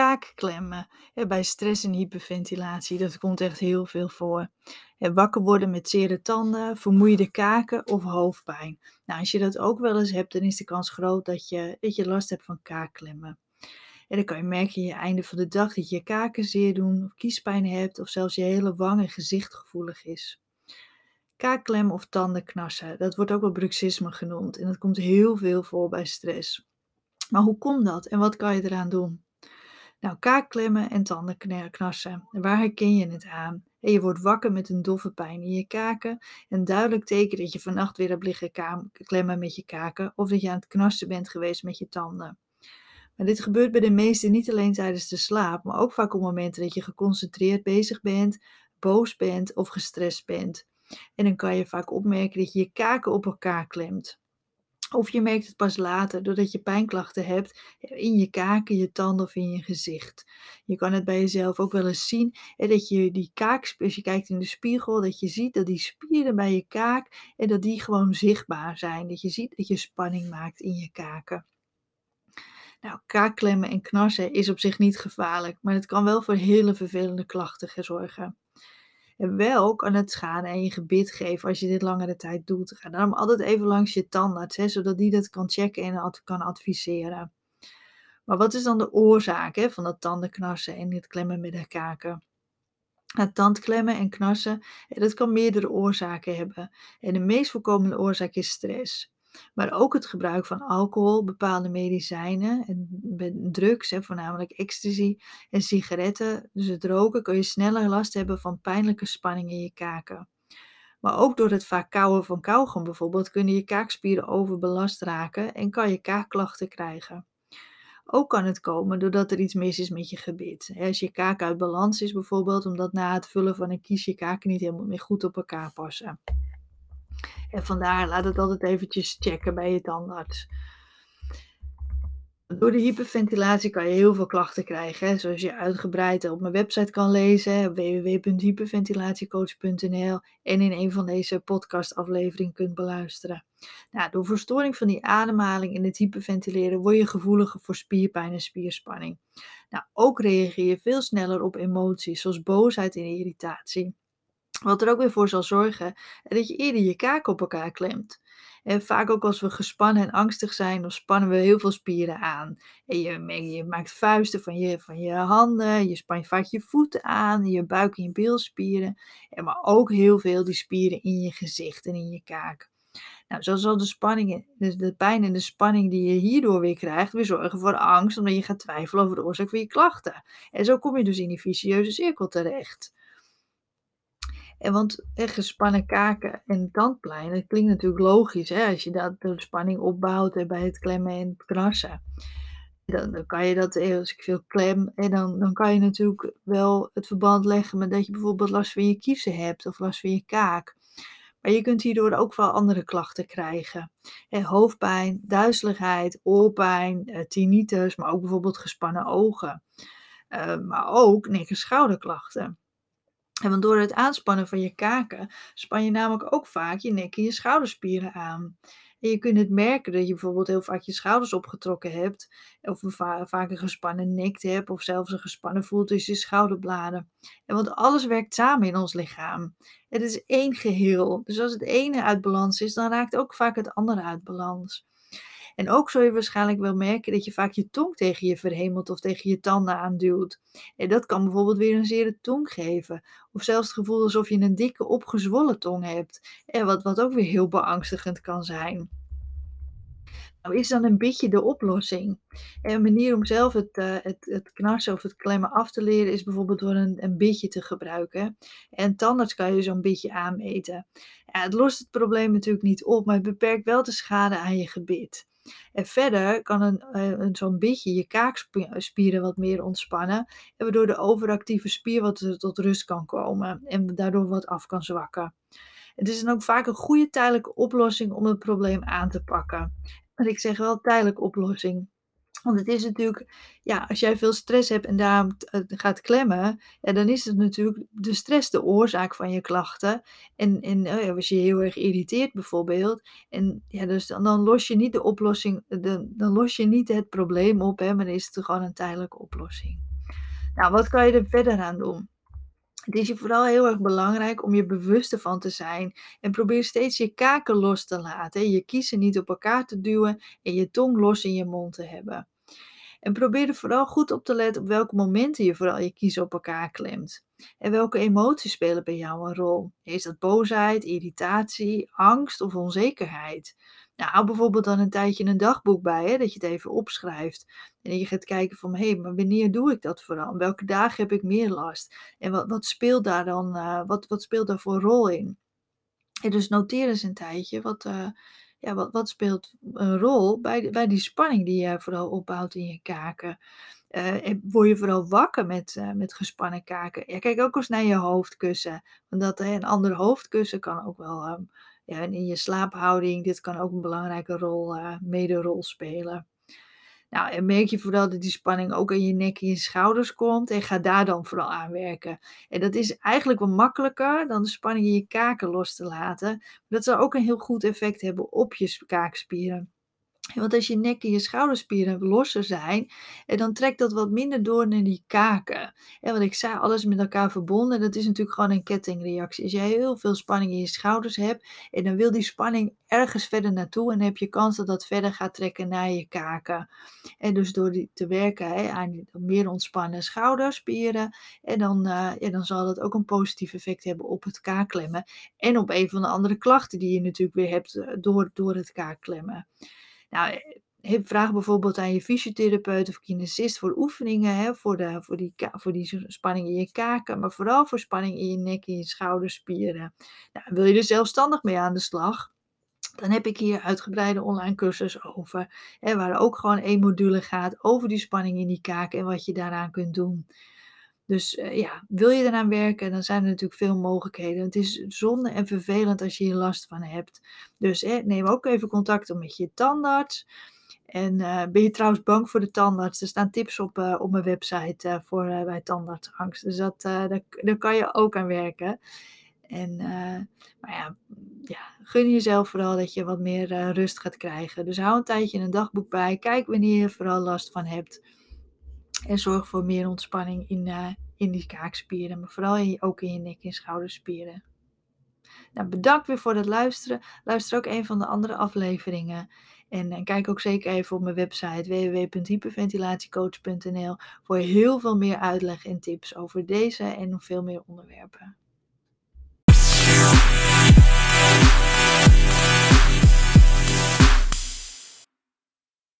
kaakklemmen. Bij stress en hyperventilatie, dat komt echt heel veel voor. Wakker worden met zere tanden, vermoeide kaken of hoofdpijn. Nou, als je dat ook wel eens hebt, dan is de kans groot dat je last hebt van kaakklemmen. En dan kan je merken aan het einde van de dag dat je kaken zeer doen, of kiespijn hebt, of zelfs je hele wang en gezicht gevoelig is. Kaakklem of tandenknarsen, dat wordt ook wel bruxisme genoemd. En dat komt heel veel voor bij stress. Maar hoe komt dat en wat kan je eraan doen? Nou, kaakklemmen en tandenknarsen, waar herken je het aan? En je wordt wakker met een doffe pijn in je kaken. Een duidelijk teken dat je vannacht weer hebt liggen klemmen met je kaken. Of dat je aan het knarsen bent geweest met je tanden. Maar dit gebeurt bij de meesten niet alleen tijdens de slaap. Maar ook vaak op momenten dat je geconcentreerd bezig bent. Boos bent of gestrest bent. En dan kan je vaak opmerken dat je je kaken op elkaar klemt. Of je merkt het pas later doordat je pijnklachten hebt in je kaken, je tanden of in je gezicht. Je kan het bij jezelf ook wel eens zien. En dat je die kaakspier, als je kijkt in de spiegel, dat je ziet dat die spieren bij je kaak en dat die gewoon zichtbaar zijn. Dat je ziet dat je spanning maakt in je kaken. Nou, kaakklemmen en knarsen is op zich niet gevaarlijk, maar het kan wel voor hele vervelende klachten zorgen. En wel kan het schade aan je gebit geven als je dit langere tijd doet. Ga daarom altijd even langs je tandarts, zodat die dat kan checken en kan adviseren. Maar wat is dan de oorzaak van dat tandenknarsen en het klemmen met de kaken? Nou, tandklemmen en knarsen, dat kan meerdere oorzaken hebben. En de meest voorkomende oorzaak is stress. Maar ook het gebruik van alcohol, bepaalde medicijnen, en drugs, voornamelijk ecstasy en sigaretten. Dus het roken kun je sneller last hebben van pijnlijke spanning in je kaken. Maar ook door het vaak kauwen van kauwgom bijvoorbeeld kunnen je kaakspieren overbelast raken en kan je kaakklachten krijgen. Ook kan het komen doordat er iets mis is met je gebit. Als je kaak uit balans is bijvoorbeeld, omdat na het vullen van een kies je kaken niet helemaal meer goed op elkaar passen. En vandaar laat het altijd eventjes checken bij je tandarts. Door de hyperventilatie kan je heel veel klachten krijgen. Zoals je uitgebreid op mijn website kan lezen. www.hyperventilatiecoach.nl en in een van deze podcastafleveringen kunt beluisteren. Nou, door verstoring van die ademhaling en het hyperventileren word je gevoeliger voor spierpijn en spierspanning. Nou, ook reageer je veel sneller op emoties zoals boosheid en irritatie. Wat er ook weer voor zal zorgen dat je eerder je kaken op elkaar klemt. En vaak ook als we gespannen en angstig zijn, dan spannen we heel veel spieren aan. En je maakt vuisten van je handen, je spant vaak je voeten aan, je buik en je bilspieren. Maar ook heel veel die spieren in je gezicht en in je kaak. Nou, zo zal de pijn en de spanning die je hierdoor weer krijgt, weer zorgen voor angst, omdat je gaat twijfelen over de oorzaak van je klachten. En zo kom je dus in die vicieuze cirkel terecht. En want gespannen kaken en tandplein, dat klinkt natuurlijk logisch. Als je dat door de spanning opbouwt bij het klemmen en het knarsen. Dan kan je dat, als ik veel klem, dan kan je natuurlijk wel het verband leggen met dat je bijvoorbeeld last van je kiezen hebt of last van je kaak. Maar je kunt hierdoor ook wel andere klachten krijgen. Hoofdpijn, duizeligheid, oorpijn, tinnitus, maar ook bijvoorbeeld gespannen ogen. Maar ook nek- en schouderklachten. Want door het aanspannen van je kaken span je namelijk ook vaak je nek en je schouderspieren aan. En je kunt het merken dat je bijvoorbeeld heel vaak je schouders opgetrokken hebt. Of vaak een gespannen nek hebt of zelfs een gespannen voel tussen je schouderbladen. En want alles werkt samen in ons lichaam. Het is één geheel. Dus als het ene uit balans is, dan raakt ook vaak het andere uit balans. En ook zul je waarschijnlijk wel merken dat je vaak je tong tegen je verhemelt of tegen je tanden aanduwt. En dat kan bijvoorbeeld weer een zere tong geven. Of zelfs het gevoel alsof je een dikke opgezwollen tong hebt. En wat ook weer heel beangstigend kan zijn. Nou, is dan een beetje de oplossing. En een manier om zelf het knarsen of het klemmen af te leren is bijvoorbeeld door een bitje te gebruiken. En tandarts kan je zo'n bitje aanmeten. Ja, het lost het probleem natuurlijk niet op, maar het beperkt wel de schade aan je gebit. En verder kan zo'n bitje je kaakspieren wat meer ontspannen, waardoor de overactieve spier wat tot rust kan komen en daardoor wat af kan zwakken. Het is dan ook vaak een goede tijdelijke oplossing om het probleem aan te pakken. Maar ik zeg wel tijdelijke oplossing. Want het is natuurlijk, als jij veel stress hebt en daarom gaat klemmen, dan is het natuurlijk de stress de oorzaak van je klachten. En als je heel erg irriteert bijvoorbeeld, dus dan los je niet de oplossing, dan los je niet het probleem op, maar dan is het gewoon een tijdelijke oplossing. Nou, wat kan je er verder aan doen? Het is je vooral heel erg belangrijk om je bewust ervan te zijn en probeer steeds je kaken los te laten, je kiezen niet op elkaar te duwen en je tong los in je mond te hebben. En probeer er vooral goed op te letten op welke momenten je vooral je kiezen op elkaar klemt. En welke emoties spelen bij jou een rol? Is dat boosheid, irritatie, angst of onzekerheid? Nou, hou bijvoorbeeld dan een tijdje een dagboek bij, dat je het even opschrijft. En je gaat kijken van, maar wanneer doe ik dat vooral? Welke dagen heb ik meer last? En wat speelt daar dan, wat speelt daar voor rol in? En dus noteer eens een tijdje wat speelt een rol bij die spanning die je vooral opbouwt in je kaken. Word je vooral wakker met gespannen kaken? Ja, kijk ook eens naar je hoofdkussen. Want een ander hoofdkussen kan ook wel in je slaaphouding. Dit kan ook een belangrijke rol, mederol spelen. Nou, en merk je vooral dat die spanning ook aan je nek en je schouders komt. En ga daar dan vooral aan werken. En dat is eigenlijk wel makkelijker dan de spanning in je kaken los te laten. Maar dat zal ook een heel goed effect hebben op je kaakspieren. Want als je nek en je schouderspieren losser zijn, dan trekt dat wat minder door naar die kaken. Want ik zei, alles met elkaar verbonden. Dat is natuurlijk gewoon een kettingreactie. Als jij heel veel spanning in je schouders hebt, en dan wil die spanning ergens verder naartoe. En dan heb je kans dat dat verder gaat trekken naar je kaken. En dus door te werken aan meer ontspannen schouderspieren, dan zal dat ook een positief effect hebben op het kaakklemmen. En op een van de andere klachten die je natuurlijk weer hebt door het kaakklemmen. Nou, vraag bijvoorbeeld aan je fysiotherapeut of kinesist voor oefeningen, voor die spanning in je kaken, maar vooral voor spanning in je nek en je schouderspieren. Nou, wil je er zelfstandig mee aan de slag? Dan heb ik hier uitgebreide online cursus over, waar ook gewoon 1 module gaat over die spanning in die kaken en wat je daaraan kunt doen. Dus wil je eraan werken, dan zijn er natuurlijk veel mogelijkheden. Het is zonde en vervelend als je hier last van hebt. Dus neem ook even contact op met je tandarts. En ben je trouwens bang voor de tandarts? Er staan tips op mijn website bij tandartsangst. Dus daar kan je ook aan werken. En, gun jezelf vooral dat je wat meer rust gaat krijgen. Dus hou een tijdje een dagboek bij. Kijk wanneer je vooral last van hebt. En zorg voor meer ontspanning in die kaakspieren, maar vooral ook in je nek- en schouderspieren. Nou, bedankt weer voor het luisteren. Luister ook een van de andere afleveringen. En kijk ook zeker even op mijn website www.hyperventilatiecoach.nl voor heel veel meer uitleg en tips over deze en nog veel meer onderwerpen.